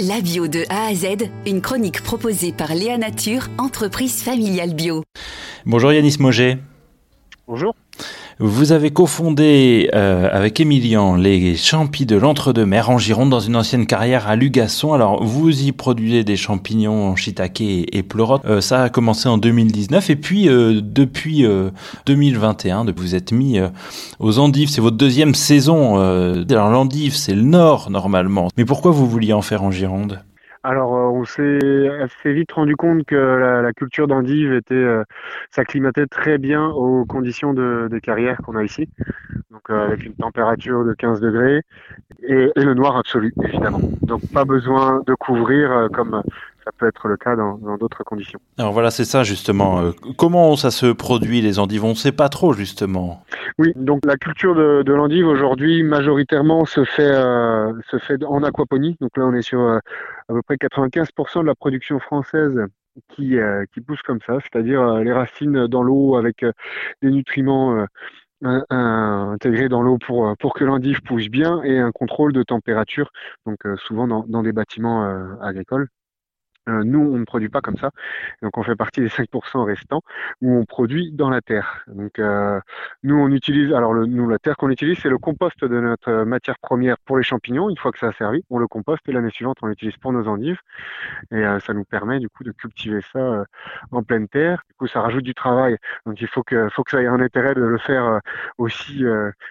La bio de A à Z, une chronique proposée par Léa Nature, entreprise familiale bio. Bonjour Yannis Moget. Bonjour. Vous avez cofondé avec Émilien les champis de l'entre-deux-mer en Gironde dans une ancienne carrière à Lugasson. Alors vous y produisez des champignons shiitake et pleurotes. Ça a commencé en 2019 et puis depuis 2021, vous êtes mis aux endives. C'est votre deuxième saison. Alors l'endive, c'est le nord normalement. Mais pourquoi vous vouliez en faire en Gironde ? Alors on s'est assez vite rendu compte que la culture d'endive s'acclimatait très bien aux conditions des carrières qu'on a ici, donc avec une température de 15 degrés et le noir absolu évidemment. Donc pas besoin de couvrir comme ça peut être le cas dans d'autres conditions. Alors voilà, c'est ça justement. Comment ça se produit les endives ? On ne sait pas trop justement. Oui, donc la culture de l'endive aujourd'hui majoritairement se fait en aquaponie. Donc là on est sur à peu près 95% de la production française qui pousse comme ça, c'est-à-dire les racines dans l'eau avec des nutriments intégrés dans l'eau pour que l'endive pousse bien et un contrôle de température, donc souvent dans des bâtiments agricoles. Nous, on ne produit pas comme ça, donc on fait partie des 5% restants où on produit dans la terre. Donc nous, on utilise, la terre qu'on utilise, c'est le compost de notre matière première pour les champignons. Une fois que ça a servi, on le composte et l'année suivante, on l'utilise pour nos endives. Et ça nous permet du coup de cultiver ça en pleine terre. Du coup, ça rajoute du travail, donc il faut que ça ait un intérêt de le faire aussi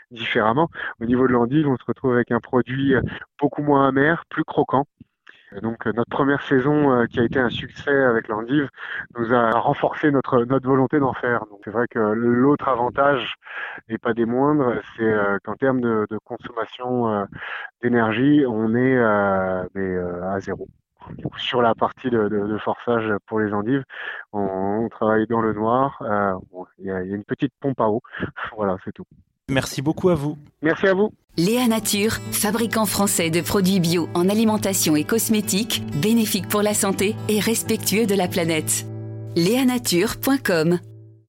différemment. Au niveau de l'endive, on se retrouve avec un produit beaucoup moins amer, plus croquant. Donc notre première saison qui a été un succès avec l'endive nous a renforcé notre volonté d'en faire. Donc c'est vrai que l'autre avantage, et pas des moindres, c'est qu'en termes de consommation d'énergie, on est à zéro. Donc, sur la partie de forçage pour les endives, on travaille dans le noir. Il y a une petite pompe à eau. Voilà, c'est tout. Merci beaucoup à vous. Merci à vous. Léa Nature, fabricant français de produits bio en alimentation et cosmétiques, bénéfique pour la santé et respectueux de la planète. Léanature.com